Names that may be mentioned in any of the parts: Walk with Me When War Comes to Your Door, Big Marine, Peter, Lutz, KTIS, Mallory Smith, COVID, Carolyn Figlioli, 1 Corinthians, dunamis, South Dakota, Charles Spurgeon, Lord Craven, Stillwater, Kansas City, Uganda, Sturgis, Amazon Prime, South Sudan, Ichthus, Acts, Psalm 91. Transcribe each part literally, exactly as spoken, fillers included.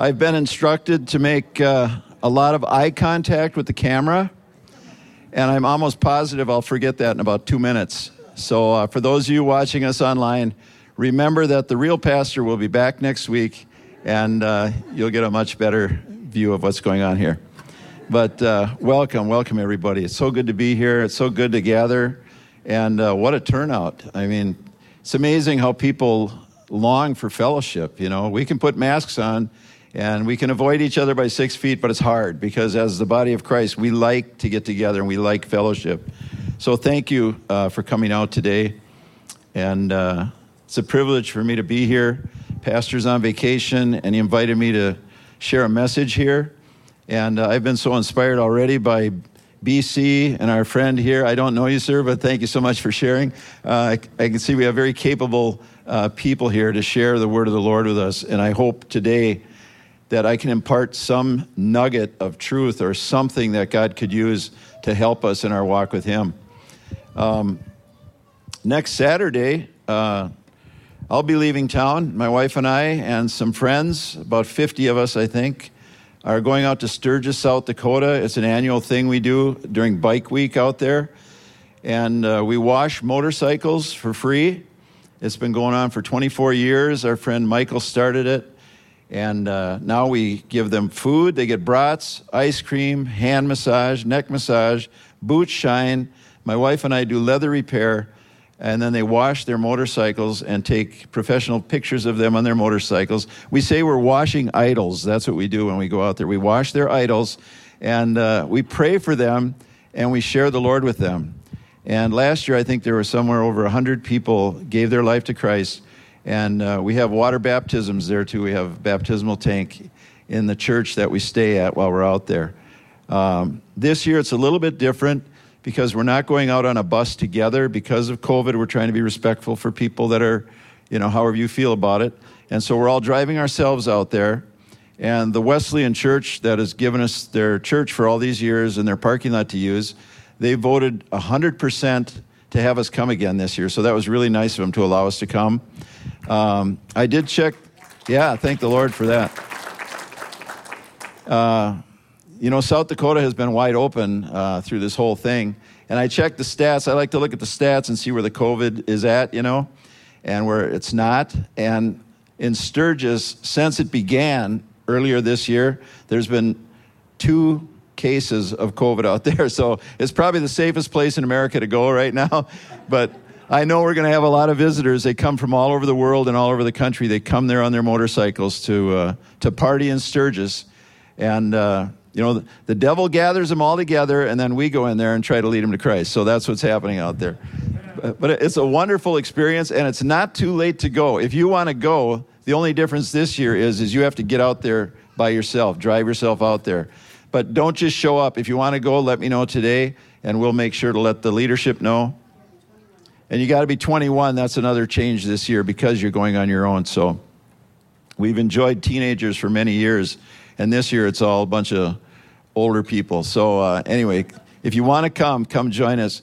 I've been instructed to make uh, a lot of eye contact with the camera, and I'm almost positive I'll forget that in about two minutes. So uh, for those of you watching us online, remember that the real pastor will be back next week, and uh, you'll get a much better view of what's going on here. But uh, welcome, welcome everybody. It's so good to be here. It's so good to gather. And uh, what a turnout. I mean, it's amazing how people long for fellowship. You know, we can put masks on and we can avoid each other by six feet, but it's hard because as the body of Christ, we like to get together and we like fellowship. So thank you uh, for coming out today. And uh, it's a privilege for me to be here. Pastor's on vacation and he invited me to share a message here. And uh, I've been so inspired already by B C and our friend here. I don't know you, sir, but thank you so much for sharing. Uh, I, I can see we have very capable uh, people here to share the word of the Lord with us. And I hope today that I can impart some nugget of truth or something that God could use to help us in our walk with Him. Um, next Saturday, uh, I'll be leaving town, my wife and I, and some friends, about fifty of us, I think, are going out to Sturgis, South Dakota. It's an annual thing we do during Bike Week out there. And uh, we wash motorcycles for free. It's been going on for twenty-four years. Our friend Michael started it. And uh, now we give them food. They get brats, ice cream, hand massage, neck massage, boot shine. My wife and I do leather repair. And then they wash their motorcycles and take professional pictures of them on their motorcycles. We say we're washing idols. That's what we do when we go out there. We wash their idols, and uh, we pray for them, and we share the Lord with them. And last year, I think there were somewhere over one hundred people gave their life to Christ. And uh, we have water baptisms there, too. We have a baptismal tank in the church that we stay at while we're out there. Um, this year, it's a little bit different, because we're not going out on a bus together. Because of COVID, we're trying to be respectful for people that are, you know, however you feel about it. And so we're all driving ourselves out there. And the Wesleyan church that has given us their church for all these years and their parking lot to use, they voted one hundred percent to have us come again this year. So that was really nice of them to allow us to come. Um, I did check. Yeah, thank the Lord for that. Uh You know, South Dakota has been wide open uh, through this whole thing. And I checked the stats. I like to look at the stats and see where the COVID is at, you know, and where it's not. And in Sturgis, since it began earlier this year, there's been two cases of COVID out there. So it's probably the safest place in America to go right now. But I know we're going to have a lot of visitors. They come from all over the world and all over the country. They come there on their motorcycles to, uh, to party in Sturgis. And... Uh, You know, the devil gathers them all together, and then we go in there and try to lead them to Christ. So that's what's happening out there. But it's a wonderful experience, and it's not too late to go. If you want to go, the only difference this year is, is you have to get out there by yourself, drive yourself out there. But don't just show up. If you want to go, let me know today, and we'll make sure to let the leadership know. And you got to be twenty-one. That's another change this year because you're going on your own. So we've enjoyed teenagers for many years, and this year it's all a bunch of older people. So uh, anyway, if you want to come, come join us.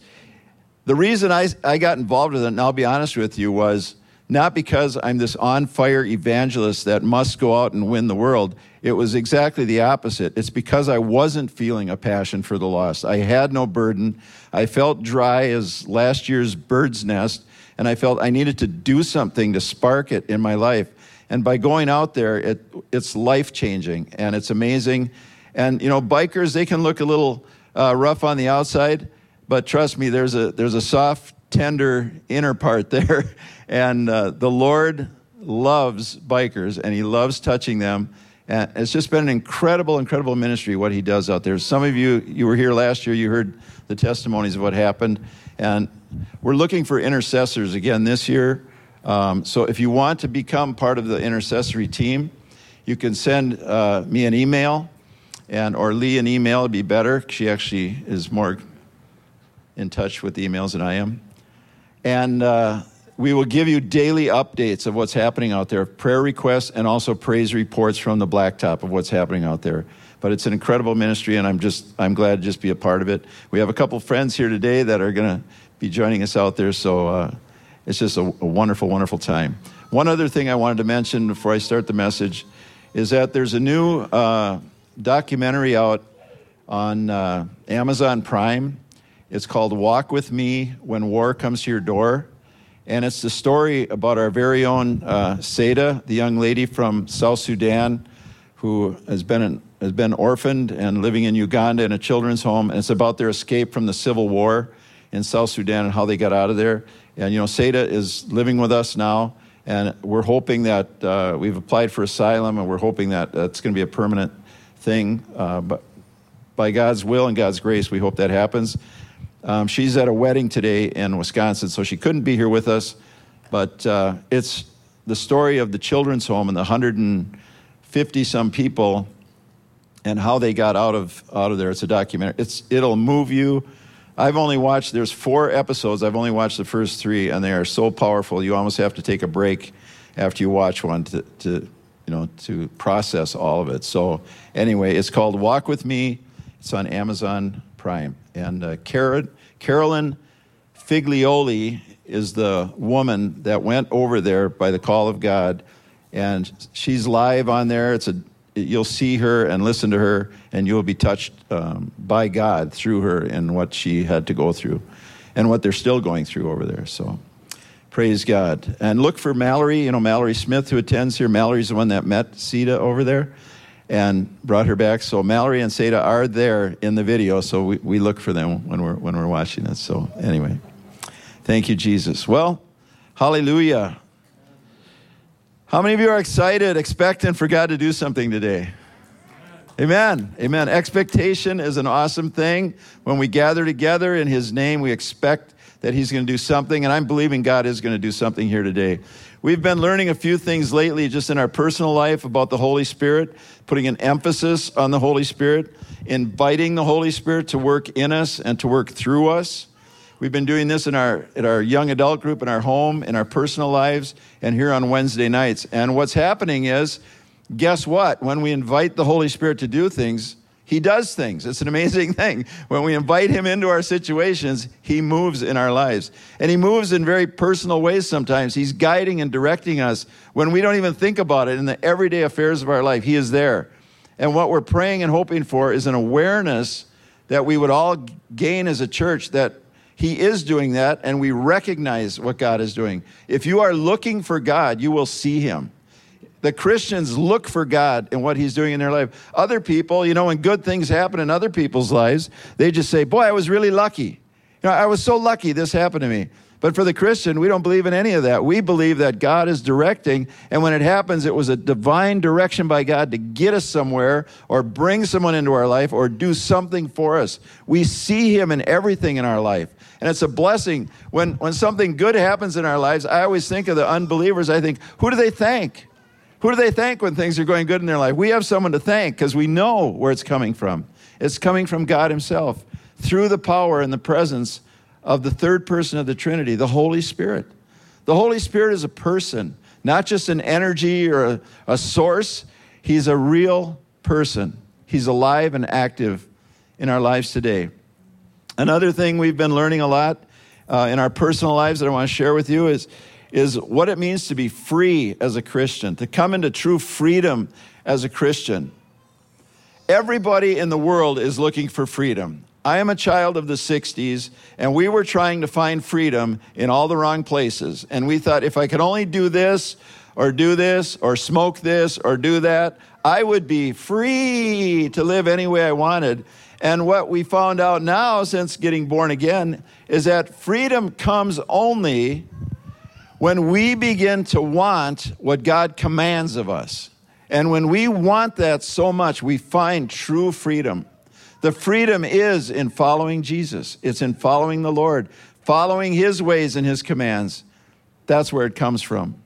The reason I, I got involved with it, and I'll be honest with you, was not because I'm this on-fire evangelist that must go out and win the world. It was exactly the opposite. It's because I wasn't feeling a passion for the lost. I had no burden. I felt dry as last year's bird's nest, and I felt I needed to do something to spark it in my life. And by going out there, it it's life-changing, and it's amazing. And, you know, bikers, they can look a little uh, rough on the outside, but trust me, there's a there's a soft, tender inner part there. And uh, the Lord loves bikers, and He loves touching them. And it's just been an incredible, incredible ministry, what He does out there. Some of you, you were here last year, you heard the testimonies of what happened. And we're looking for intercessors again this year. Um, so if you want to become part of the intercessory team, you can send uh, me an email. And or Lee an email would be better. She actually is more in touch with emails than I am. And uh, we will give you daily updates of what's happening out there, prayer requests, and also praise reports from the blacktop of what's happening out there. But it's an incredible ministry, and I'm just I'm glad to just be a part of it. We have a couple friends here today that are going to be joining us out there, so uh, it's just a, a wonderful, wonderful time. One other thing I wanted to mention before I start the message is that there's a new uh, documentary out on uh, Amazon Prime. It's called Walk with Me When War Comes to Your Door. And it's the story about our very own uh, Seda, the young lady from South Sudan who has been an, has been orphaned and living in Uganda in a children's home. And it's about their escape from the civil war in South Sudan and how they got out of there. And, you know, Seda is living with us now. And we're hoping that uh, we've applied for asylum, and we're hoping that that's going to be a permanent thing. Uh, but by God's will and God's grace, we hope that happens. Um, she's at a wedding today in Wisconsin, so she couldn't be here with us. But uh, it's the story of the children's home and the one hundred fifty some people and how they got out of out of there. It's a documentary. It's it'll move you. I've only watched, there's four episodes. I've only watched the first three, and they are so powerful. You almost have to take a break after you watch one to, to you know, to process all of it. So anyway, it's called Walk With Me. It's on Amazon Prime. And uh, Carol, Carolyn Figlioli is the woman that went over there by the call of God, and she's live on there. It's a You'll see her and listen to her, and you'll be touched um, by God through her and what she had to go through and what they're still going through over there. So praise God. And look for Mallory, you know, Mallory Smith, who attends here. Mallory's the one that met Seda over there and brought her back. So Mallory and Seda are there in the video, so we, we look for them when we're, when we're watching it. So anyway, thank you, Jesus. Well, hallelujah. How many of you are excited, expecting for God to do something today? Amen. Amen. Amen. Expectation is an awesome thing. When we gather together in His name, we expect that He's going to do something, and I'm believing God is going to do something here today. We've been learning a few things lately just in our personal life about the Holy Spirit, putting an emphasis on the Holy Spirit, inviting the Holy Spirit to work in us and to work through us. We've been doing this in our at our young adult group, in our home, in our personal lives, and here on Wednesday nights. And what's happening is, guess what? When we invite the Holy Spirit to do things, He does things. It's an amazing thing. When we invite Him into our situations, He moves in our lives. And He moves in very personal ways sometimes. He's guiding and directing us when we don't even think about it in the everyday affairs of our life. He is there. And what we're praying and hoping for is an awareness that we would all gain as a church that He is doing that, and we recognize what God is doing. If you are looking for God, you will see Him. The Christians look for God and what He's doing in their life. Other people, you know, when good things happen in other people's lives, they just say, boy, I was really lucky. You know, I was so lucky this happened to me. But for the Christian, we don't believe in any of that. We believe that God is directing, and when it happens, it was a divine direction by God to get us somewhere or bring someone into our life or do something for us. We see Him in everything in our life. And it's a blessing. When when something good happens in our lives, I always think of the unbelievers. I think, who do they thank? Who do they thank when things are going good in their life? We have someone to thank because we know where it's coming from. It's coming from God Himself through the power and the presence of the third person of the Trinity, the Holy Spirit. The Holy Spirit is a person, not just an energy or a, a source. He's a real person. He's alive and active in our lives today. Another thing we've been learning a lot uh, in our personal lives that I want to share with you is, is what it means to be free as a Christian, to come into true freedom as a Christian. Everybody in the world is looking for freedom. I am a child of the sixties, and we were trying to find freedom in all the wrong places. And we thought, if I could only do this or do this or smoke this or do that, I would be free to live any way I wanted. And what we found out now since getting born again is that freedom comes only when we begin to want what God commands of us. And when we want that so much, we find true freedom. The freedom is in following Jesus. It's in following the Lord, following His ways and His commands. That's where it comes from.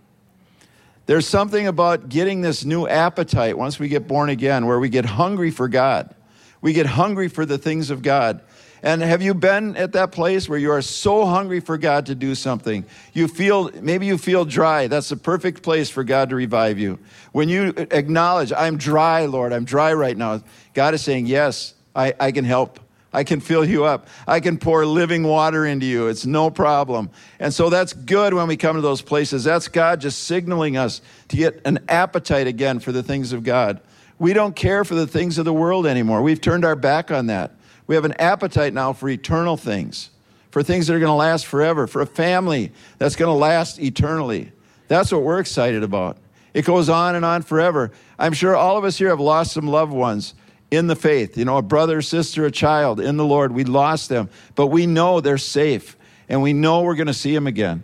There's something about getting this new appetite once we get born again, where we get hungry for God. We get hungry for the things of God. And have you been at that place where you are so hungry for God to do something? You feel, maybe you feel dry. That's the perfect place for God to revive you. When you acknowledge, I'm dry, Lord, I'm dry right now, God is saying, yes, I, I can help. I can fill you up. I can pour living water into you. It's no problem. And so that's good when we come to those places. That's God just signaling us to get an appetite again for the things of God. We don't care for the things of the world anymore. We've turned our back on that. We have an appetite now for eternal things, for things that are going to last forever, for a family that's going to last eternally. That's what we're excited about. It goes on and on forever. I'm sure all of us here have lost some loved ones in the faith, you know, a brother, sister, a child in the Lord. We lost them, but we know they're safe, and we know we're going to see them again.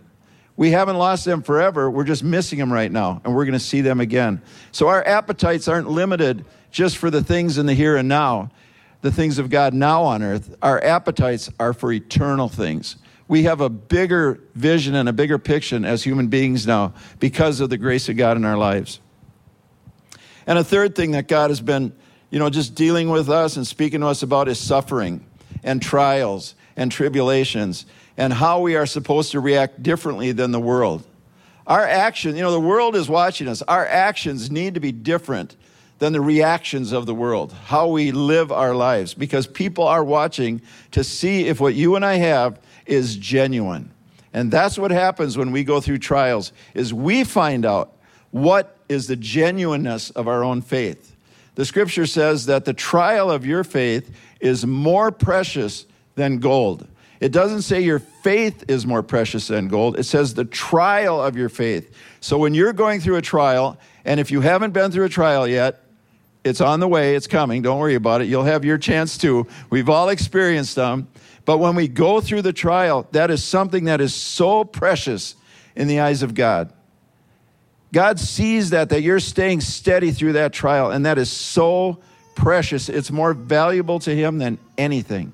We haven't lost them forever. We're just missing them right now, and we're going to see them again. So our appetites aren't limited just for the things in the here and now, the things of God now on earth. Our appetites are for eternal things. We have a bigger vision and a bigger picture as human beings now because of the grace of God in our lives. And a third thing that God has been, you know, just dealing with us and speaking to us about is suffering and trials and tribulations and how we are supposed to react differently than the world. Our action, you know, the world is watching us. Our actions need to be different than the reactions of the world, how we live our lives, because people are watching to see if what you and I have is genuine. And that's what happens when we go through trials, is we find out what is the genuineness of our own faith. The scripture says that the trial of your faith is more precious than gold. It doesn't say your faith is more precious than gold. It says the trial of your faith. So when you're going through a trial, and if you haven't been through a trial yet, it's on the way, it's coming, don't worry about it. You'll have your chance too. We've all experienced them. But when we go through the trial, that is something that is so precious in the eyes of God. God sees that, that you're staying steady through that trial, and that is so precious. It's more valuable to Him than anything,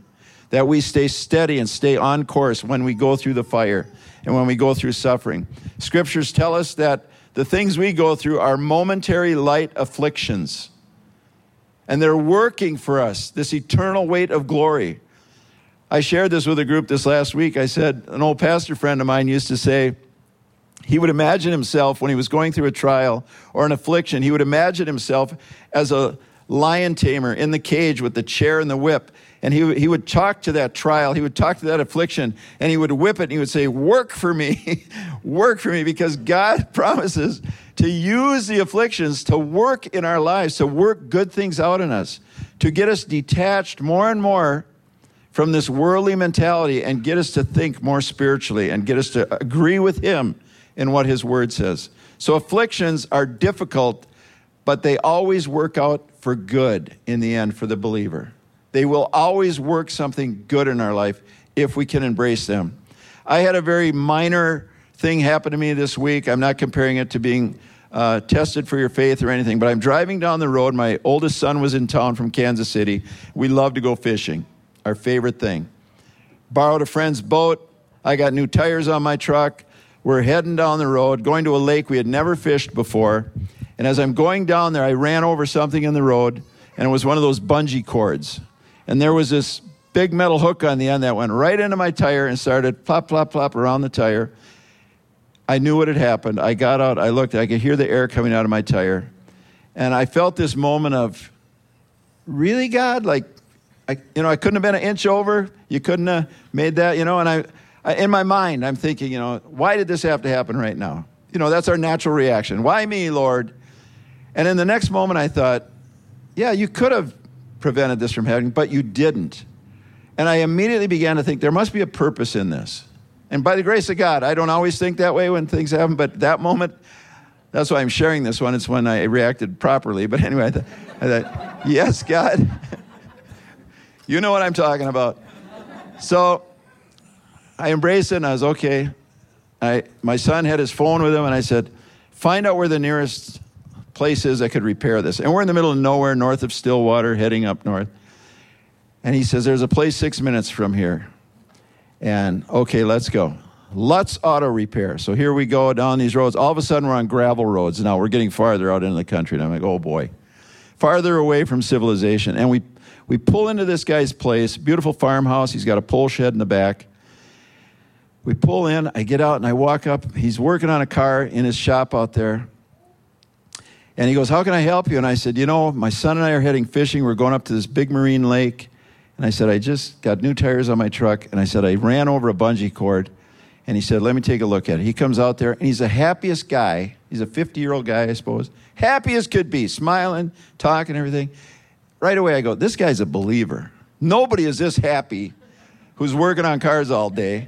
that we stay steady and stay on course when we go through the fire and when we go through suffering. Scriptures tell us that the things we go through are momentary light afflictions, and they're working for us this eternal weight of glory. I shared this with a group this last week. I said, an old pastor friend of mine used to say he would imagine himself when he was going through a trial or an affliction, he would imagine himself as a lion tamer in the cage with the chair and the whip. And he, he would talk to that trial, he would talk to that affliction, and he would whip it and he would say, work for me, work for me, because God promises to use the afflictions to work in our lives, to work good things out in us, to get us detached more and more from this worldly mentality and get us to think more spiritually and get us to agree with Him in what His Word says. So afflictions are difficult, but they always work out for good in the end for the believer. They will always work something good in our life if we can embrace them. I had a very minor thing happen to me this week. I'm not comparing it to being Uh, tested for your faith or anything, but I'm driving down the road. My oldest son was in town from Kansas City. We love to go fishing, our favorite thing. Borrowed a friend's boat. I got new tires on my truck. We're heading down the road, going to a lake we had never fished before. And as I'm going down there, I ran over something in the road, and it was one of those bungee cords. And there was this big metal hook on the end that went right into my tire and started plop, plop, plop around the tire. I knew what had happened. I got out, I looked, I could hear the air coming out of my tire. And I felt this moment of, really, God? Like, I, you know, I couldn't have been an inch over. You couldn't have made that, you know? And I, I, in my mind, I'm thinking, you know, why did this have to happen right now? You know, that's our natural reaction. Why me, Lord? And in the next moment, I thought, yeah, you could have prevented this from happening, but you didn't. And I immediately began to think, there must be a purpose in this. And by the grace of God, I don't always think that way when things happen, but that moment, that's why I'm sharing this one. It's when I reacted properly. But anyway, I, th- I thought, yes, God, you know what I'm talking about. So I embraced it, and I was okay. I, my son had his phone with him, and I said, find out where the nearest place is I could repair this. And we're in the middle of nowhere, north of Stillwater, heading up north. And he says, there's a place six minutes from here. And okay, let's go. Lutz Auto Repair. So here we go down these roads. All of a sudden, we're on gravel roads. Now we're getting farther out into the country. And I'm like, oh boy, farther away from civilization. And we we pull into this guy's place, beautiful farmhouse. He's got a pole shed in the back. We pull in. I get out and I walk up. He's working on a car in his shop out there. And he goes, how can I help you? And I said, you know, my son and I are heading fishing. We're going up to this Big Marine lake. And I said, I just got new tires on my truck. And I said, I ran over a bungee cord. And he said, let me take a look at it. He comes out there, and he's the happiest guy. He's a fifty-year-old guy, I suppose. Happy as could be, smiling, talking, everything. Right away, I go, this guy's a believer. Nobody is this happy who's working on cars all day.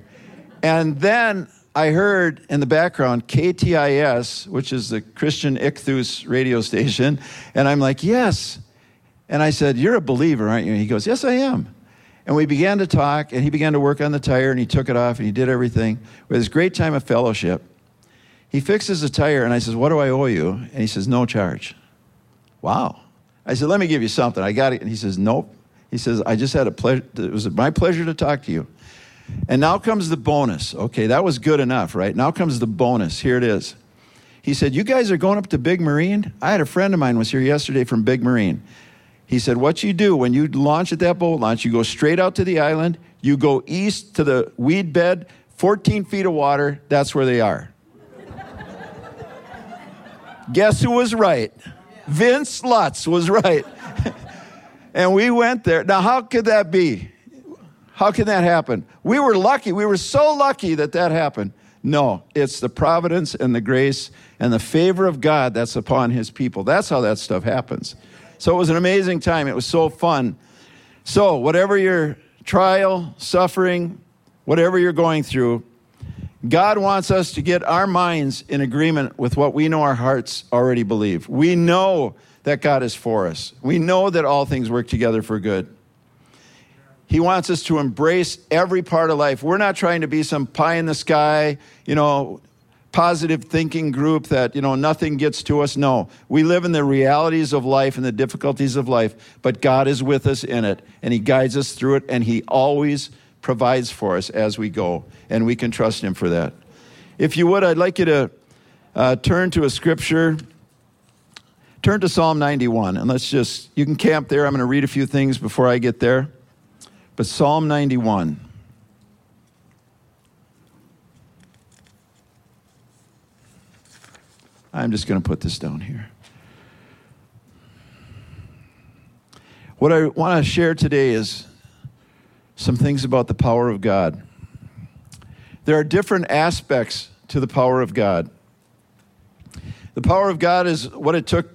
And then I heard in the background, K T I S, which is the Christian Ichthus radio station. And I'm like, yes. And I said, you're a believer, aren't you? And he goes, yes, I am. And we began to talk, and he began to work on the tire, and he took it off, and he did everything. We had this great time of fellowship. He fixes the tire, and I says, what do I owe you? And he says, no charge. Wow. I said, let me give you something. I got it. And he says, nope. He says, I just had a pleasure. It was my pleasure to talk to you. And now comes the bonus. Okay, that was good enough, right? Now comes the bonus. Here it is. He said, you guys are going up to Big Marine? I had a friend of mine was here yesterday from Big Marine. He said, what you do when you launch at that boat launch, you go straight out to the island, you go east to the weed bed, fourteen feet of water, that's where they are. Guess who was right? Vince Lutz was right. And we went there. Now, how could that be? How can that happen? We were lucky. We were so lucky that that happened. No, it's the providence and the grace and the favor of God that's upon his people. That's how that stuff happens. So it was an amazing time. It was so fun. So whatever your trial, suffering, whatever you're going through, God wants us to get our minds in agreement with what we know our hearts already believe. We know that God is for us. We know that all things work together for good. He wants us to embrace every part of life. We're not trying to be some pie in the sky, you know, positive thinking group that, you know, nothing gets to us. No, we live in the realities of life and the difficulties of life, but God is with us in it, and he guides us through it, and he always provides for us as we go, and we can trust him for that. If you would, I'd like you to uh, turn to a scripture. Turn to Psalm ninety-one, and let's just, you can camp there. I'm going to read a few things before I get there, but Psalm ninety-one. I'm just going to put this down here. What I want to share today is some things about the power of God. There are different aspects to the power of God. The power of God is what it took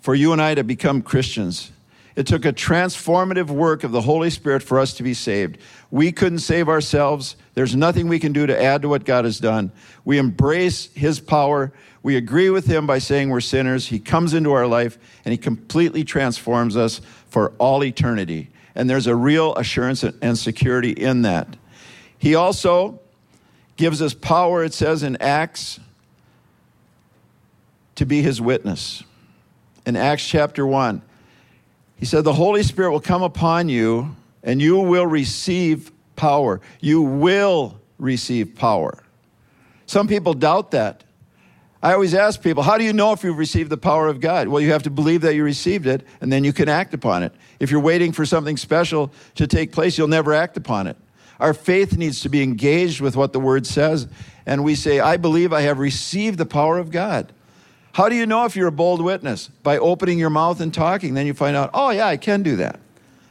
for you and I to become Christians. It took a transformative work of the Holy Spirit for us to be saved. We couldn't save ourselves. There's nothing we can do to add to what God has done. We embrace his power. We agree with him by saying we're sinners. He comes into our life, and he completely transforms us for all eternity. And there's a real assurance and security in that. He also gives us power, it says in Acts, to be his witness. In Acts chapter one, he said, the Holy Spirit will come upon you, and you will receive power. You will receive power. Some people doubt that. I always ask people, how do you know if you've received the power of God? Well, you have to believe that you received it, and then you can act upon it. If you're waiting for something special to take place, you'll never act upon it. Our faith needs to be engaged with what the Word says, and we say, I believe I have received the power of God. How do you know if you're a bold witness? By opening your mouth and talking. Then you find out, oh, yeah, I can do that.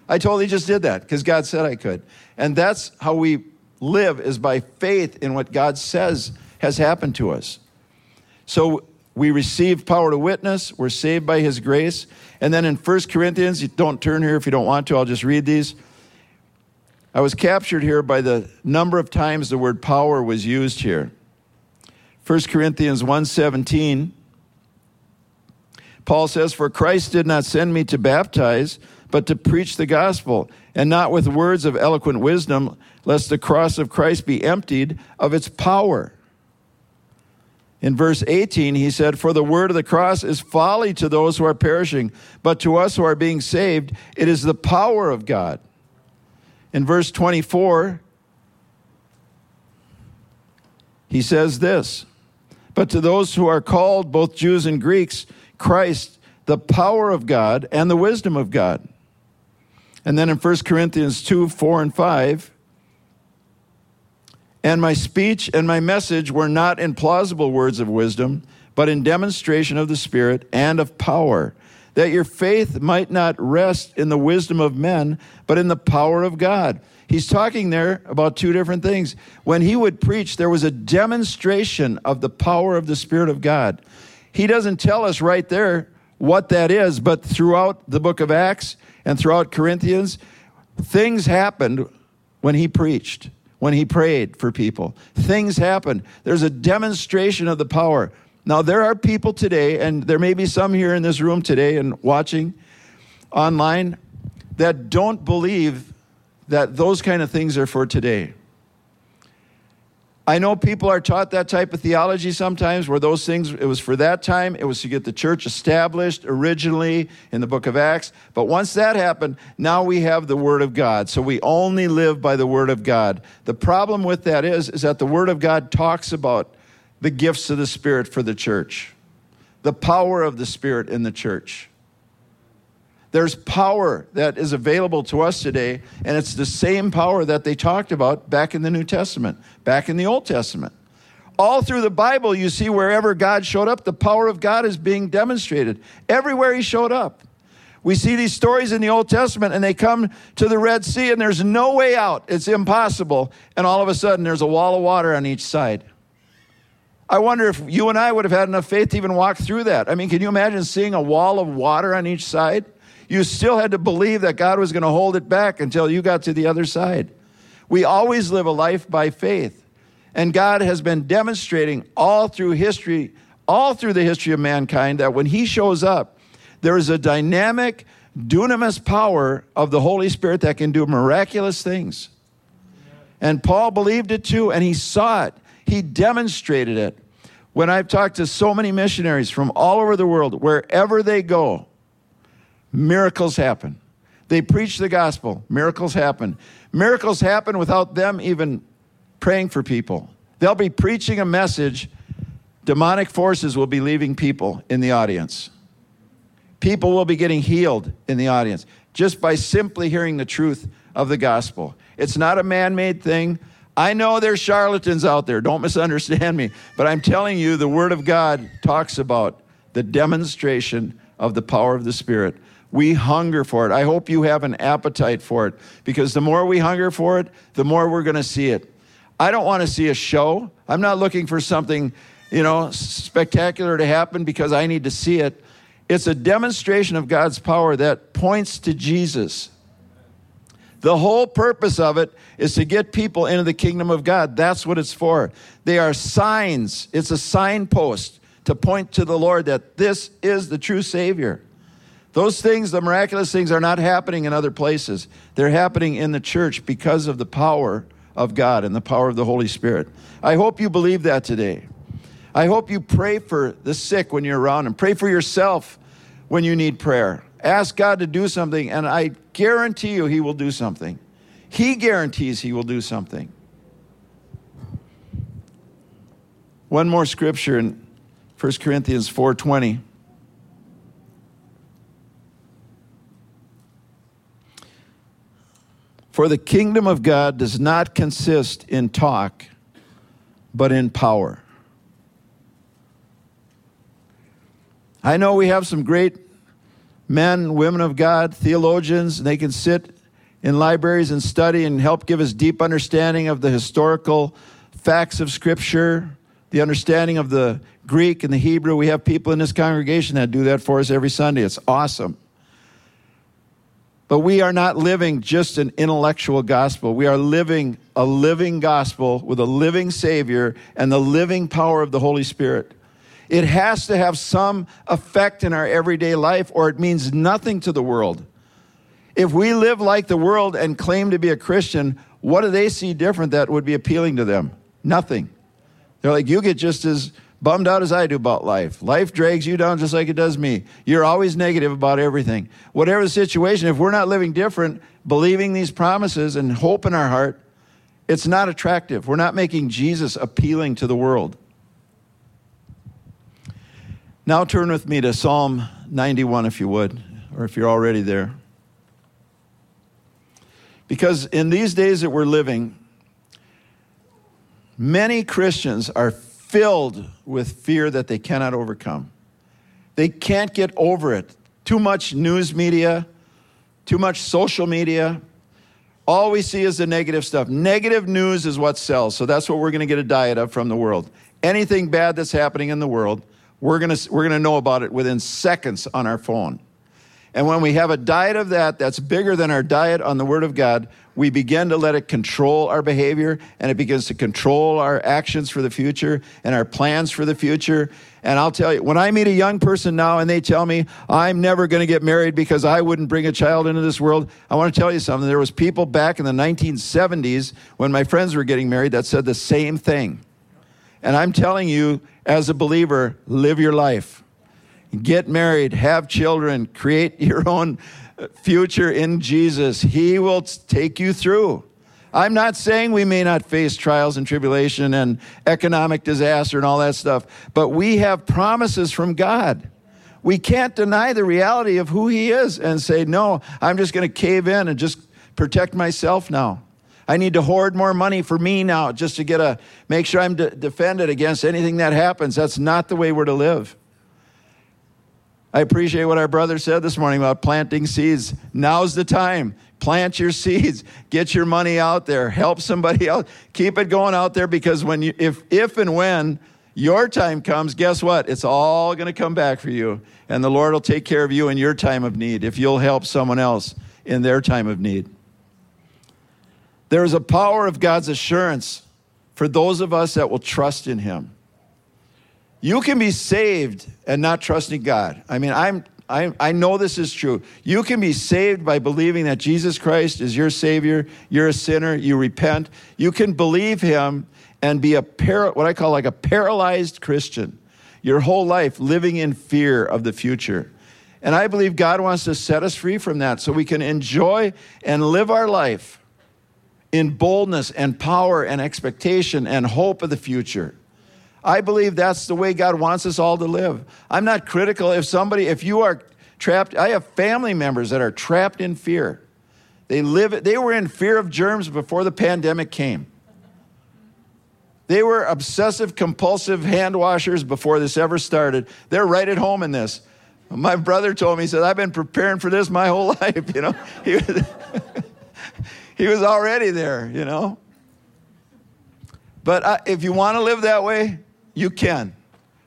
I totally just did that because God said I could. And that's how we live, is by faith in what God says has happened to us. So we receive power to witness. We're saved by his grace. And then in First Corinthians, you don't turn here if you don't want to. I'll just read these. I was captured here by the number of times the word power was used here. First Corinthians one seventeen. Paul says, for Christ did not send me to baptize, but to preach the gospel, and not with words of eloquent wisdom, lest the cross of Christ be emptied of its power. In verse eighteen, he said, for the word of the cross is folly to those who are perishing, but to us who are being saved, it is the power of God. In verse twenty-four, he says this, but to those who are called, both Jews and Greeks, Christ, the power of God and the wisdom of God. And then in First Corinthians two, four, and five, and my speech and my message were not in plausible words of wisdom, but in demonstration of the Spirit and of power, that your faith might not rest in the wisdom of men, but in the power of God. He's talking there about two different things. When he would preach, there was a demonstration of the power of the Spirit of God. He doesn't tell us right there what that is, but throughout the book of Acts and throughout Corinthians, things happened when he preached, when he prayed for people. Things happened. There's a demonstration of the power. Now, there are people today, and there may be some here in this room today and watching online, that don't believe that those kind of things are for today. I know people are taught that type of theology sometimes, where those things, it was for that time, it was to get the church established originally in the book of Acts. But once that happened, now we have the Word of God. So we only live by the Word of God. The problem with that is, is that the Word of God talks about the gifts of the Spirit for the church, the power of the Spirit in the church. There's power that is available to us today, and it's the same power that they talked about back in the New Testament, back in the Old Testament. All through the Bible, you see wherever God showed up, the power of God is being demonstrated. Everywhere he showed up. We see these stories in the Old Testament, and they come to the Red Sea, and there's no way out. It's impossible. And all of a sudden, there's a wall of water on each side. I wonder if you and I would have had enough faith to even walk through that. I mean, can you imagine seeing a wall of water on each side? You still had to believe that God was going to hold it back until you got to the other side. We always live a life by faith. And God has been demonstrating all through history, all through the history of mankind, that when he shows up, there is a dynamic, dunamis power of the Holy Spirit that can do miraculous things. And Paul believed it too, and he saw it. He demonstrated it. When I've talked to so many missionaries from all over the world, wherever they go, miracles happen. They preach the gospel. Miracles happen. Miracles happen without them even praying for people. They'll be preaching a message. Demonic forces will be leaving people in the audience. People will be getting healed in the audience just by simply hearing the truth of the gospel. It's not a man-made thing. I know there's charlatans out there. Don't misunderstand me. But I'm telling you, the Word of God talks about the demonstration of the power of the Spirit. We hunger for it. I hope you have an appetite for it, because the more we hunger for it, the more we're going to see it. I don't want to see a show. I'm not looking for something, you know, spectacular to happen because I need to see it. It's a demonstration of God's power that points to Jesus. The whole purpose of it is to get people into the kingdom of God. That's what it's for. They are signs. It's a signpost to point to the Lord that this is the true Savior. Those things, the miraculous things, are not happening in other places. They're happening in the church because of the power of God and the power of the Holy Spirit. I hope you believe that today. I hope you pray for the sick when you're around them. Pray for yourself when you need prayer. Ask God to do something, and I guarantee you he will do something. He guarantees he will do something. One more scripture in First Corinthians four twenty. For the kingdom of God does not consist in talk, but in power. I know we have some great men, women of God, theologians, and they can sit in libraries and study and help give us deep understanding of the historical facts of Scripture, the understanding of the Greek and the Hebrew. We have people in this congregation that do that for us every Sunday. It's awesome. But we are not living just an intellectual gospel. We are living a living gospel with a living Savior and the living power of the Holy Spirit. It has to have some effect in our everyday life, or it means nothing to the world. If we live like the world and claim to be a Christian, what do they see different that would be appealing to them? Nothing. They're like, you get just as bummed out as I do about life. Life drags you down just like it does me. You're always negative about everything. Whatever the situation, if we're not living different, believing these promises and hope in our heart, it's not attractive. We're not making Jesus appealing to the world. Now turn with me to Psalm ninety-one, if you would, or if you're already there. Because in these days that we're living, many Christians are filled with fear that they cannot overcome. They can't get over it. too much news media, too much social media. All we see is the negative stuff. Negative news is what sells. So that's what we're going to get a diet of from the world. Anything bad that's happening in the world, we're going to we're going to know about it within seconds on our phone. And when we have a diet of that that's bigger than our diet on the Word of God, we begin to let it control our behavior, and it begins to control our actions for the future and our plans for the future. And I'll tell you, when I meet a young person now and they tell me, I'm never going to get married because I wouldn't bring a child into this world, I want to tell you something. There was people back in the nineteen seventies when my friends were getting married that said the same thing. And I'm telling you, as a believer, live your life. Get married, have children, create your own future in Jesus. He will take you through. I'm not saying we may not face trials and tribulation and economic disaster and all that stuff, but we have promises from God. We can't deny the reality of who He is and say, no, I'm just going to cave in and just protect myself now. I need to hoard more money for me now just to get a make sure I'm de- defended against anything that happens. That's not the way we're to live. I appreciate what our brother said this morning about planting seeds. Now's the time. Plant your seeds. Get your money out there. Help somebody else. Keep it going out there, because when you, if if and when your time comes, guess what? It's all going to come back for you, and the Lord will take care of you in your time of need if you'll help someone else in their time of need. There is a power of God's assurance for those of us that will trust in Him. You can be saved and not trusting God. I mean, I'm, I I know this is true. You can be saved by believing that Jesus Christ is your Savior. You're a sinner. You repent. You can believe Him and be a para, what I call like a paralyzed Christian. Your whole life living in fear of the future. And I believe God wants to set us free from that so we can enjoy and live our life in boldness and power and expectation and hope of the future. I believe that's the way God wants us all to live. I'm not critical if somebody, if you are trapped, I have family members that are trapped in fear. They live, they were in fear of germs before the pandemic came. They were obsessive compulsive hand washers before this ever started. They're right at home in this. My brother told me, he said, I've been preparing for this my whole life, you know. He was, he was already there, you know. But I, if you want to live that way, you can.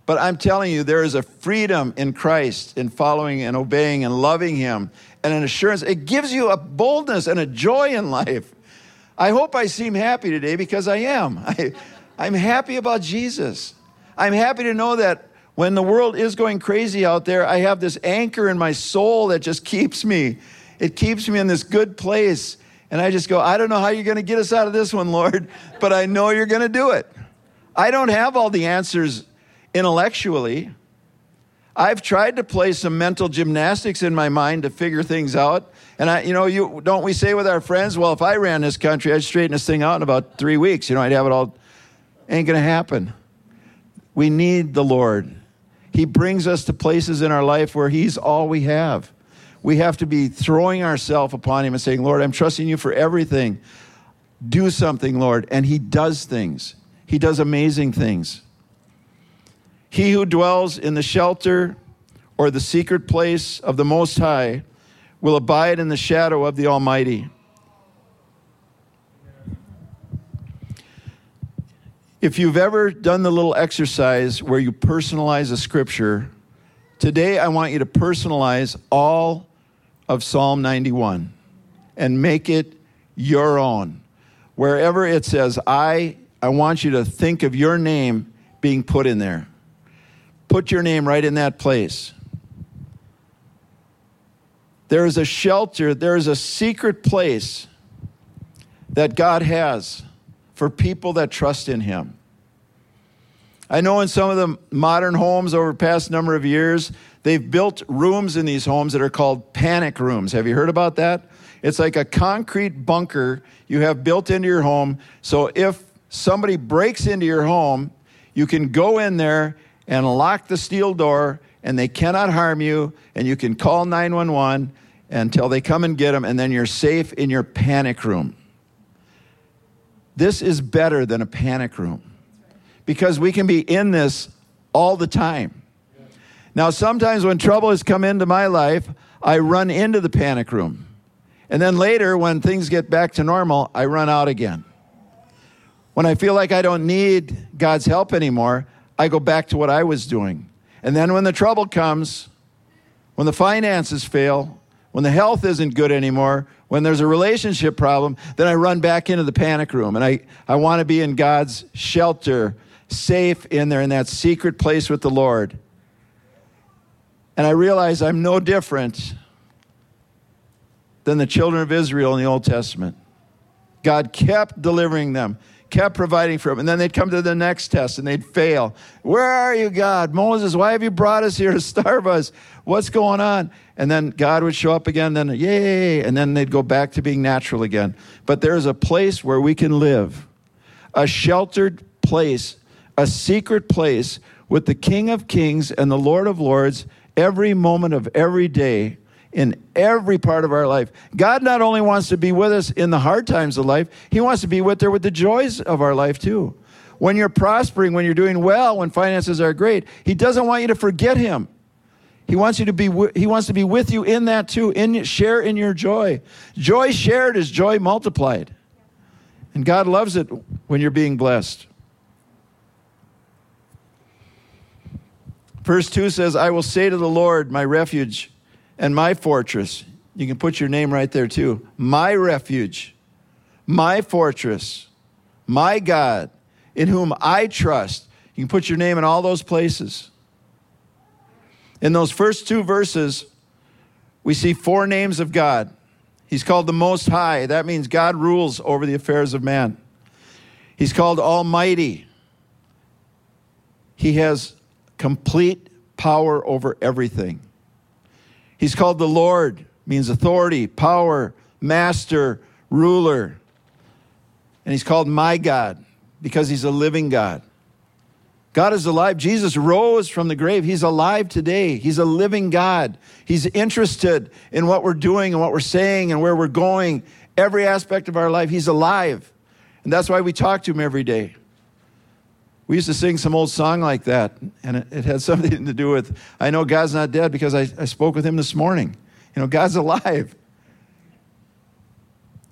But I'm telling you, there is a freedom in Christ in following and obeying and loving Him, and an assurance. It gives you a boldness and a joy in life. I hope I seem happy today, because I am. I, I'm happy about Jesus. I'm happy to know that when the world is going crazy out there, I have this anchor in my soul that just keeps me. It keeps me in this good place. And I just go, I don't know how you're going to get us out of this one, Lord, but I know you're going to do it. I don't have all the answers intellectually. I've tried to play some mental gymnastics in my mind to figure things out. And I, you know, you don't we say with our friends, well, if I ran this country, I'd straighten this thing out in about three weeks. You know, I'd have it all. Ain't going to happen. We need the Lord. He brings us to places in our life where He's all we have. We have to be throwing ourselves upon Him and saying, Lord, I'm trusting you for everything. Do something, Lord. And He does things. He does amazing things. He who dwells in the shelter or the secret place of the Most High will abide in the shadow of the Almighty. If you've ever done the little exercise where you personalize a scripture, today I want you to personalize all of Psalm ninety-one and make it your own. Wherever it says, I, I want you to think of your name being put in there. Put your name right in that place. There is a shelter, there is a secret place that God has for people that trust in Him. I know in some of the modern homes over the past number of years, they've built rooms in these homes that are called panic rooms. Have you heard about that? It's like a concrete bunker you have built into your home. So if somebody breaks into your home, you can go in there and lock the steel door, and they cannot harm you, and you can call nine one one until they come and get them, and then you're safe in your panic room. This is better than a panic room, because we can be in this all the time. Now, sometimes when trouble has come into my life, I run into the panic room. And then later, when things get back to normal, I run out again. When I feel like I don't need God's help anymore, I go back to what I was doing. And then when the trouble comes, when the finances fail, when the health isn't good anymore, when there's a relationship problem, then I run back into the panic room. And I, I want to be in God's shelter, safe in there, in that secret place with the Lord. And I realize I'm no different than the children of Israel in the Old Testament. God kept delivering them, kept providing for them. And then they'd come to the next test and they'd fail. Where are you, God? Moses, why have you brought us here to starve us? What's going on? And then God would show up again, then yay, and then they'd go back to being natural again. But there's a place where we can live, a sheltered place, a secret place with the King of Kings and the Lord of Lords every moment of every day, in every part of our life. God not only wants to be with us in the hard times of life, he wants to be with there with the joys of our life too. When you're prospering, when you're doing well, when finances are great, he doesn't want you to forget him. He wants you to be he wants to be with you in that too, in share in your joy. Joy shared is joy multiplied. And God loves it when you're being blessed. Verse two says, I will say to the Lord, my refuge and my fortress. You can put your name right there too. My refuge, my fortress, my God, in whom I trust. You can put your name in all those places. In those first two verses, we see four names of God. He's called the Most High. That means God rules over the affairs of man. He's called Almighty. He has complete power over everything. He's called the Lord, means authority, power, master, ruler. And he's called my God because he's a living God. God is alive. Jesus rose from the grave. He's alive today. He's a living God. He's interested in what we're doing and what we're saying and where we're going. Every aspect of our life, he's alive. And that's why we talk to him every day. We used to sing some old song like that, and it, it had something to do with, I know God's not dead because I, I spoke with him this morning. You know, God's alive.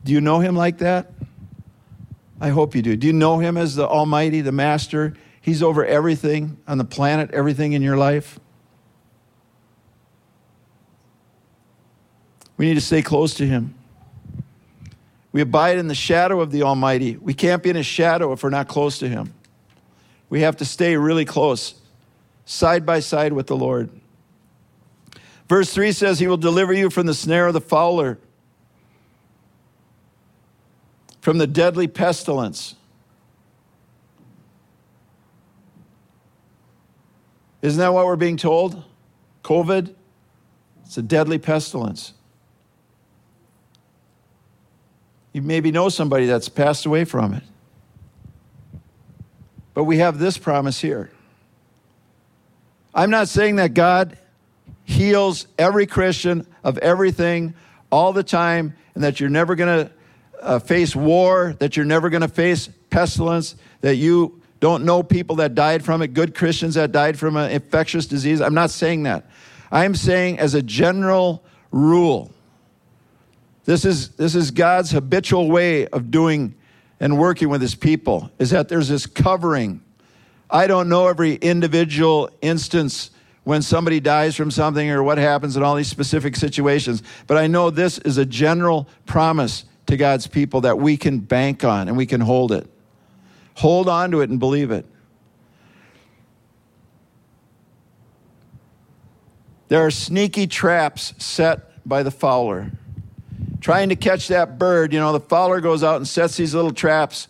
Do you know him like that? I hope you do. Do you know him as the Almighty, the Master? He's over everything on the planet, everything in your life. We need to stay close to him. We abide in the shadow of the Almighty. We can't be in his shadow if we're not close to him. We have to stay really close, side by side with the Lord. Verse three says, he will deliver you from the snare of the fowler, from the deadly pestilence. Isn't that what we're being told? COVID? It's a deadly pestilence. You maybe know somebody that's passed away from it. But we have this promise here. I'm not saying that God heals every Christian of everything all the time and that you're never going to uh, face war, that you're never going to face pestilence, that you don't know people that died from it, good Christians that died from an infectious disease. I'm not saying that. I'm saying as a general rule, this is, this is God's habitual way of doing and working with his people, is that there's this covering. I don't know every individual instance when somebody dies from something or what happens in all these specific situations, but I know this is a general promise to God's people that we can bank on and we can hold it. Hold on to it and believe it. There are sneaky traps set by the fowler, trying to catch that bird. You know, the fowler goes out and sets these little traps,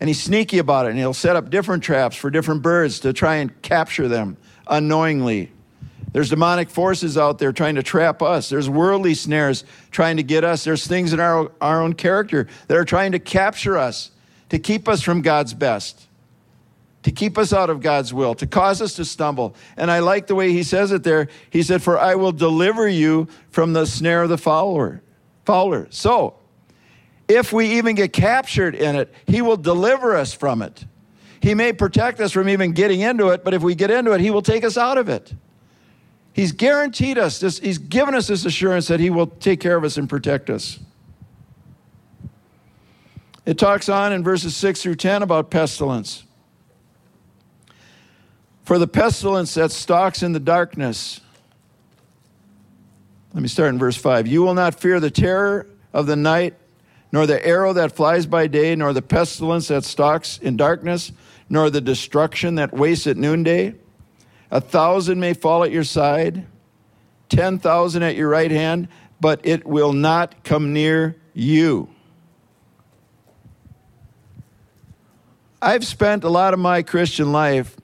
and he's sneaky about it, and he'll set up different traps for different birds to try and capture them unknowingly. There's demonic forces out there trying to trap us. There's worldly snares trying to get us. There's things in our, our own character that are trying to capture us, to keep us from God's best, to keep us out of God's will, to cause us to stumble. And I like the way he says it there. He said, for I will deliver you from the snare of the fowler. Fowler. So, if we even get captured in it, he will deliver us from it. He may protect us from even getting into it, but if we get into it, he will take us out of it. He's guaranteed us this. He's given us this assurance that he will take care of us and protect us. It talks on in verses six through ten about pestilence. For the pestilence that stalks in the darkness. Let me start in verse five. You will not fear the terror of the night, nor the arrow that flies by day, nor the pestilence that stalks in darkness, nor the destruction that wastes at noonday. A thousand may fall at your side, ten thousand at your right hand, but it will not come near you. I've spent a lot of my Christian life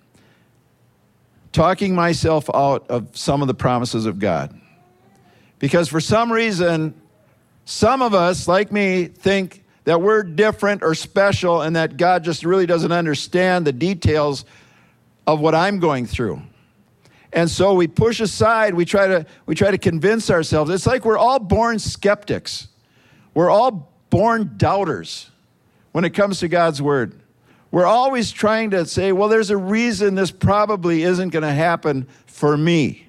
talking myself out of some of the promises of God. Because for some reason, some of us, like me, think that we're different or special and that God just really doesn't understand the details of what I'm going through. And so we push aside, we try to we try to convince ourselves. It's like we're all born skeptics. We're all born doubters when it comes to God's word. We're always trying to say, well, there's a reason this probably isn't going to happen for me.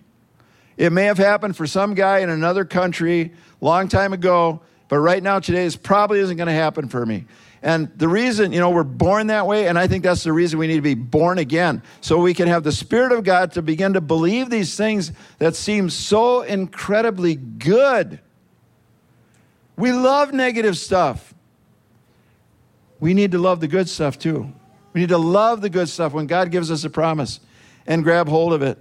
It may have happened for some guy in another country a long time ago, but right now today it probably isn't going to happen for me. And the reason, you know, we're born that way, and I think that's the reason we need to be born again, so we can have the Spirit of God to begin to believe these things that seem so incredibly good. We love negative stuff. We need to love the good stuff too. We need to love the good stuff when God gives us a promise and grab hold of it.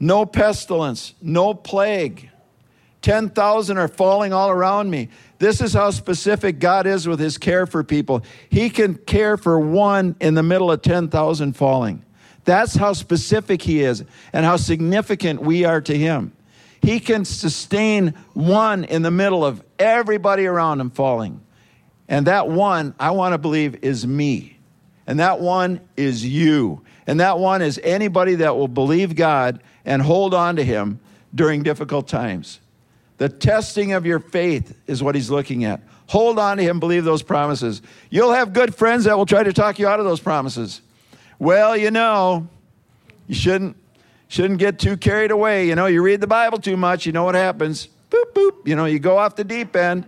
No pestilence, no plague. ten thousand are falling all around me. This is how specific God is with his care for people. He can care for one in the middle of ten thousand falling. That's how specific he is and how significant we are to him. He can sustain one in the middle of everybody around him falling. And that one, I want to believe, is me. And that one is you. And that one is anybody that will believe God and hold on to him during difficult times. The testing of your faith is what he's looking at. Hold on to him, believe those promises. You'll have good friends that will try to talk you out of those promises. Well, you know, you shouldn't shouldn't get too carried away. You know, you read the Bible too much, you know what happens. Boop, boop, you know, you go off the deep end.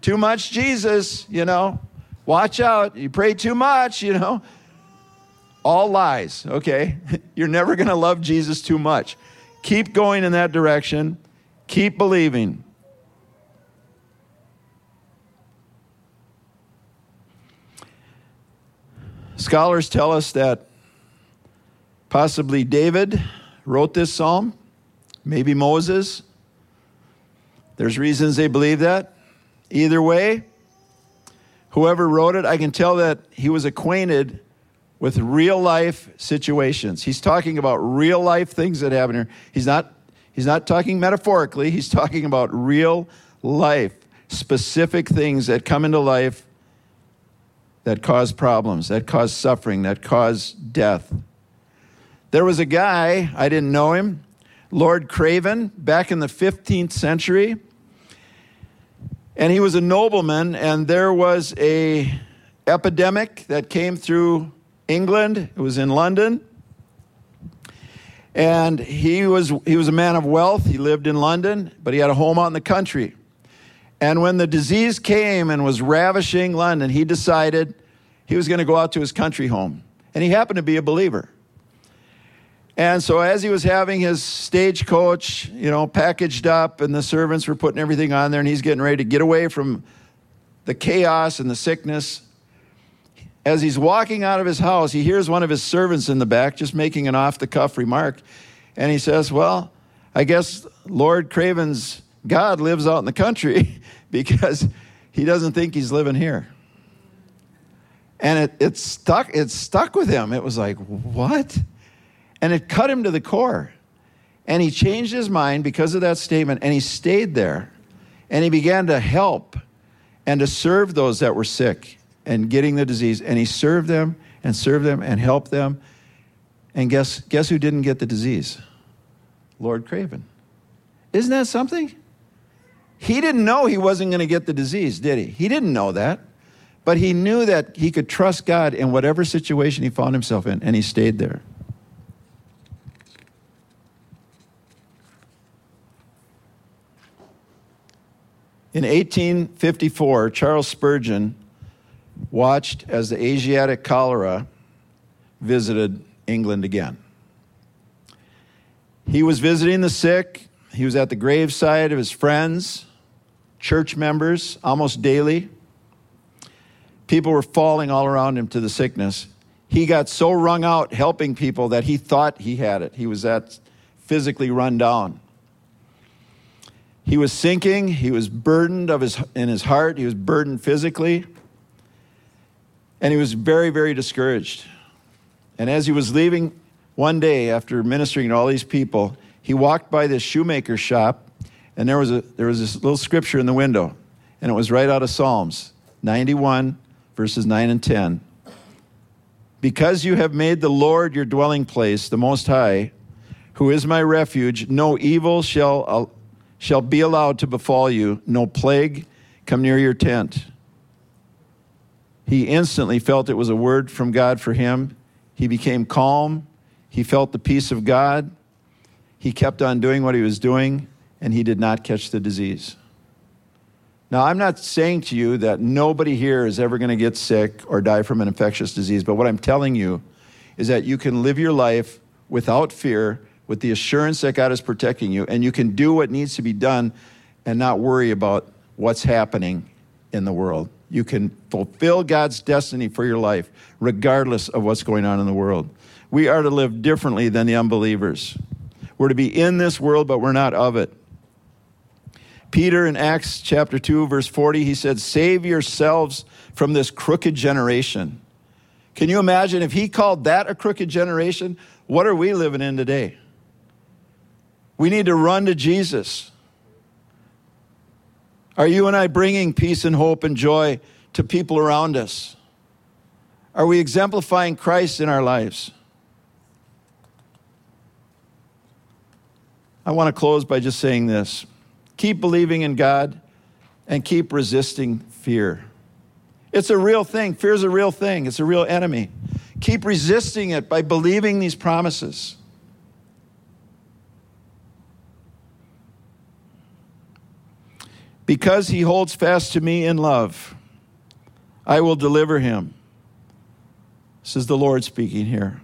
Too much Jesus, you know. Watch out. You pray too much, you know. All lies, okay? You're never going to love Jesus too much. Keep going in that direction. Keep believing. Scholars tell us that possibly David wrote this psalm, maybe Moses. There's reasons they believe that. Either way, whoever wrote it, I can tell that he was acquainted with real-life situations. He's talking about real-life things that happen here. He's not, he's not talking metaphorically. He's talking about real-life, specific things that come into life that cause problems, that cause suffering, that cause death. There was a guy, I didn't know him, Lord Craven, back in the fifteenth century. And he was a nobleman, and there was a epidemic that came through England. It was in London. And he was he was a man of wealth. He lived in London, but he had a home out in the country. And when the disease came and was ravishing London, he decided he was going to go out to his country home. And he happened to be a believer. And so as he was having his stagecoach, you know, packaged up, and the servants were putting everything on there, and he's getting ready to get away from the chaos and the sickness. As he's walking out of his house, he hears one of his servants in the back just making an off-the-cuff remark. And he says, well, I guess Lord Craven's God lives out in the country because he doesn't think he's living here. And it, it stuck, it stuck with him. It was like, what? And it cut him to the core. And he changed his mind because of that statement, and he stayed there. And he began to help and to serve those that were sick and getting the disease. And he served them and served them and helped them. And guess guess who didn't get the disease? Lord Craven. Isn't that something? He didn't know he wasn't going to get the disease, did he? He didn't know that. But he knew that he could trust God in whatever situation he found himself in, and he stayed there. In eighteen fifty-four, Charles Spurgeon watched as the Asiatic cholera visited England again. He was visiting the sick. He was at the graveside of his friends, church members, almost daily. People were falling all around him to the sickness. He got so wrung out helping people that he thought he had it. He was that physically run down. He was sinking. He was burdened of his in his heart. He was burdened physically. And he was very, very discouraged. And as he was leaving one day after ministering to all these people, he walked by this shoemaker shop, and there was a there was this little scripture in the window, and it was right out of Psalms ninety-one, verses nine and ten. Because you have made the Lord your dwelling place, the Most High, who is my refuge, no evil shall, shall be allowed to befall you, no plague come near your tent. He instantly felt it was a word from God for him. He became calm. He felt the peace of God. He kept on doing what he was doing, and he did not catch the disease. Now, I'm not saying to you that nobody here is ever going to get sick or die from an infectious disease, but what I'm telling you is that you can live your life without fear, with the assurance that God is protecting you, and you can do what needs to be done and not worry about what's happening in the world. You can fulfill God's destiny for your life, regardless of what's going on in the world. We are to live differently than the unbelievers. We're to be in this world, but we're not of it. Peter in Acts chapter two, verse forty, he said, save yourselves from this crooked generation. Can you imagine if he called that a crooked generation? What are we living in today? We need to run to Jesus. Are you and I bringing peace and hope and joy to people around us? Are we exemplifying Christ in our lives? I want to close by just saying this. Keep believing in God and keep resisting fear. It's a real thing. Fear is a real thing. It's a real enemy. Keep resisting it by believing these promises. Because he holds fast to me in love, I will deliver him. This is the Lord speaking here.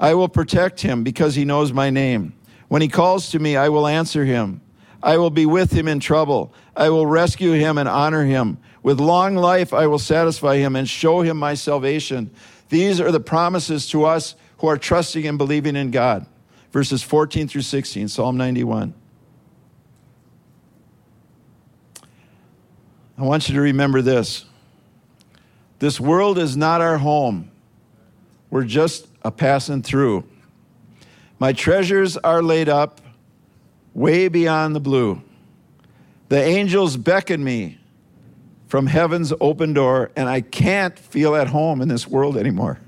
I will protect him because he knows my name. When he calls to me, I will answer him. I will be with him in trouble. I will rescue him and honor him. With long life, I will satisfy him and show him my salvation. These are the promises to us who are trusting and believing in God. Verses fourteen through sixteen, Psalm ninety-one. I want you to remember this. This world is not our home. We're just a passing through. My treasures are laid up way beyond the blue. The angels beckon me from heaven's open door, and I can't feel at home in this world anymore.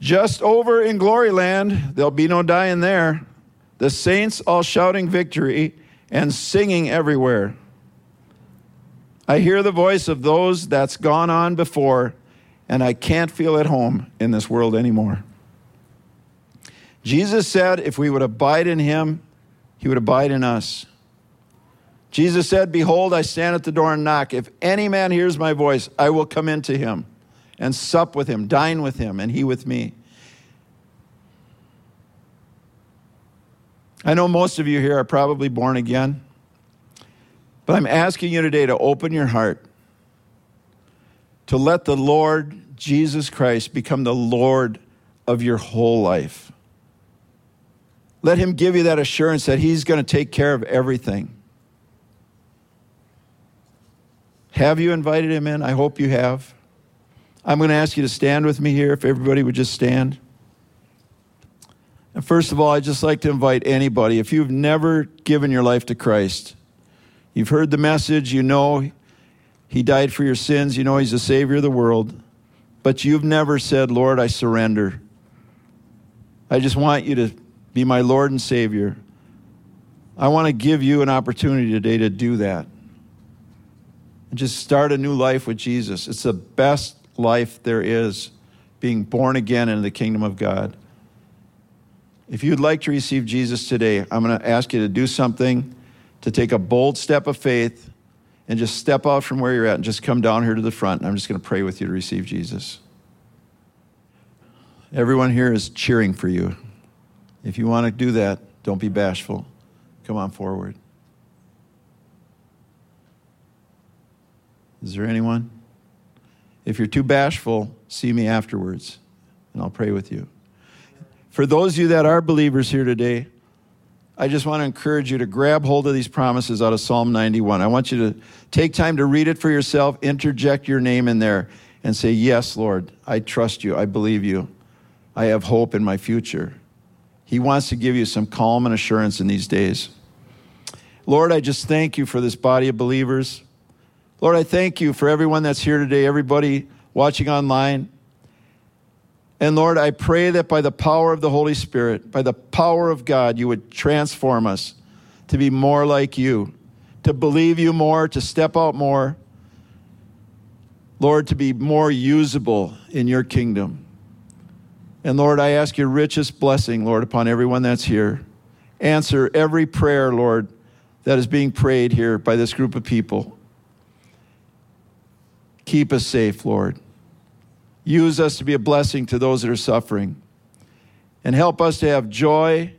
Just over in glory land, there'll be no dying there. The saints all shouting victory and singing everywhere. I hear the voice of those that's gone on before, and I can't feel at home in this world anymore. Jesus said if we would abide in him, he would abide in us. Jesus said, behold, I stand at the door and knock. If any man hears my voice, I will come into him and sup with him, dine with him, and he with me. I know most of you here are probably born again, but I'm asking you today to open your heart, to let the Lord Jesus Christ become the Lord of your whole life. Let him give you that assurance that he's going to take care of everything. Have you invited him in? I hope you have. I'm going to ask you to stand with me here, if everybody would just stand. And first of all, I'd just like to invite anybody, if you've never given your life to Christ, you've heard the message, you know he died for your sins, you know he's the Savior of the world, but you've never said, Lord, I surrender. I just want you to be my Lord and Savior. I want to give you an opportunity today to do that. And just start a new life with Jesus. It's the best life there is, being born again into the kingdom of God. If you'd like to receive Jesus today, I'm going to ask you to do something, to take a bold step of faith and just step out from where you're at and just come down here to the front. And I'm just going to pray with you to receive Jesus. Everyone here is cheering for you. If you want to do that, don't be bashful. Come on forward. Is there anyone? If you're too bashful, see me afterwards, and I'll pray with you. For those of you that are believers here today, I just want to encourage you to grab hold of these promises out of Psalm ninety-one. I want you to take time to read it for yourself, interject your name in there, and say, yes, Lord, I trust you, I believe you, I have hope in my future. He wants to give you some calm and assurance in these days. Lord, I just thank you for this body of believers. Lord, I thank you for everyone that's here today, everybody watching online. And Lord, I pray that by the power of the Holy Spirit, by the power of God, you would transform us to be more like you, to believe you more, to step out more. Lord, to be more usable in your kingdom. And Lord, I ask your richest blessing, Lord, upon everyone that's here. Answer every prayer, Lord, that is being prayed here by this group of people. Keep us safe, Lord. Use us to be a blessing to those that are suffering. And help us to have joy.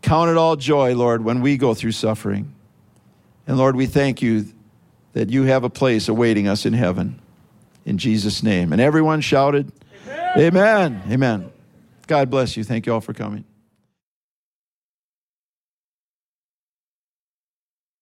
Count it all joy, Lord, when we go through suffering. And Lord, we thank you that you have a place awaiting us in heaven. In Jesus' name. And everyone shouted, Amen. Amen. Amen. God bless you. Thank you all for coming.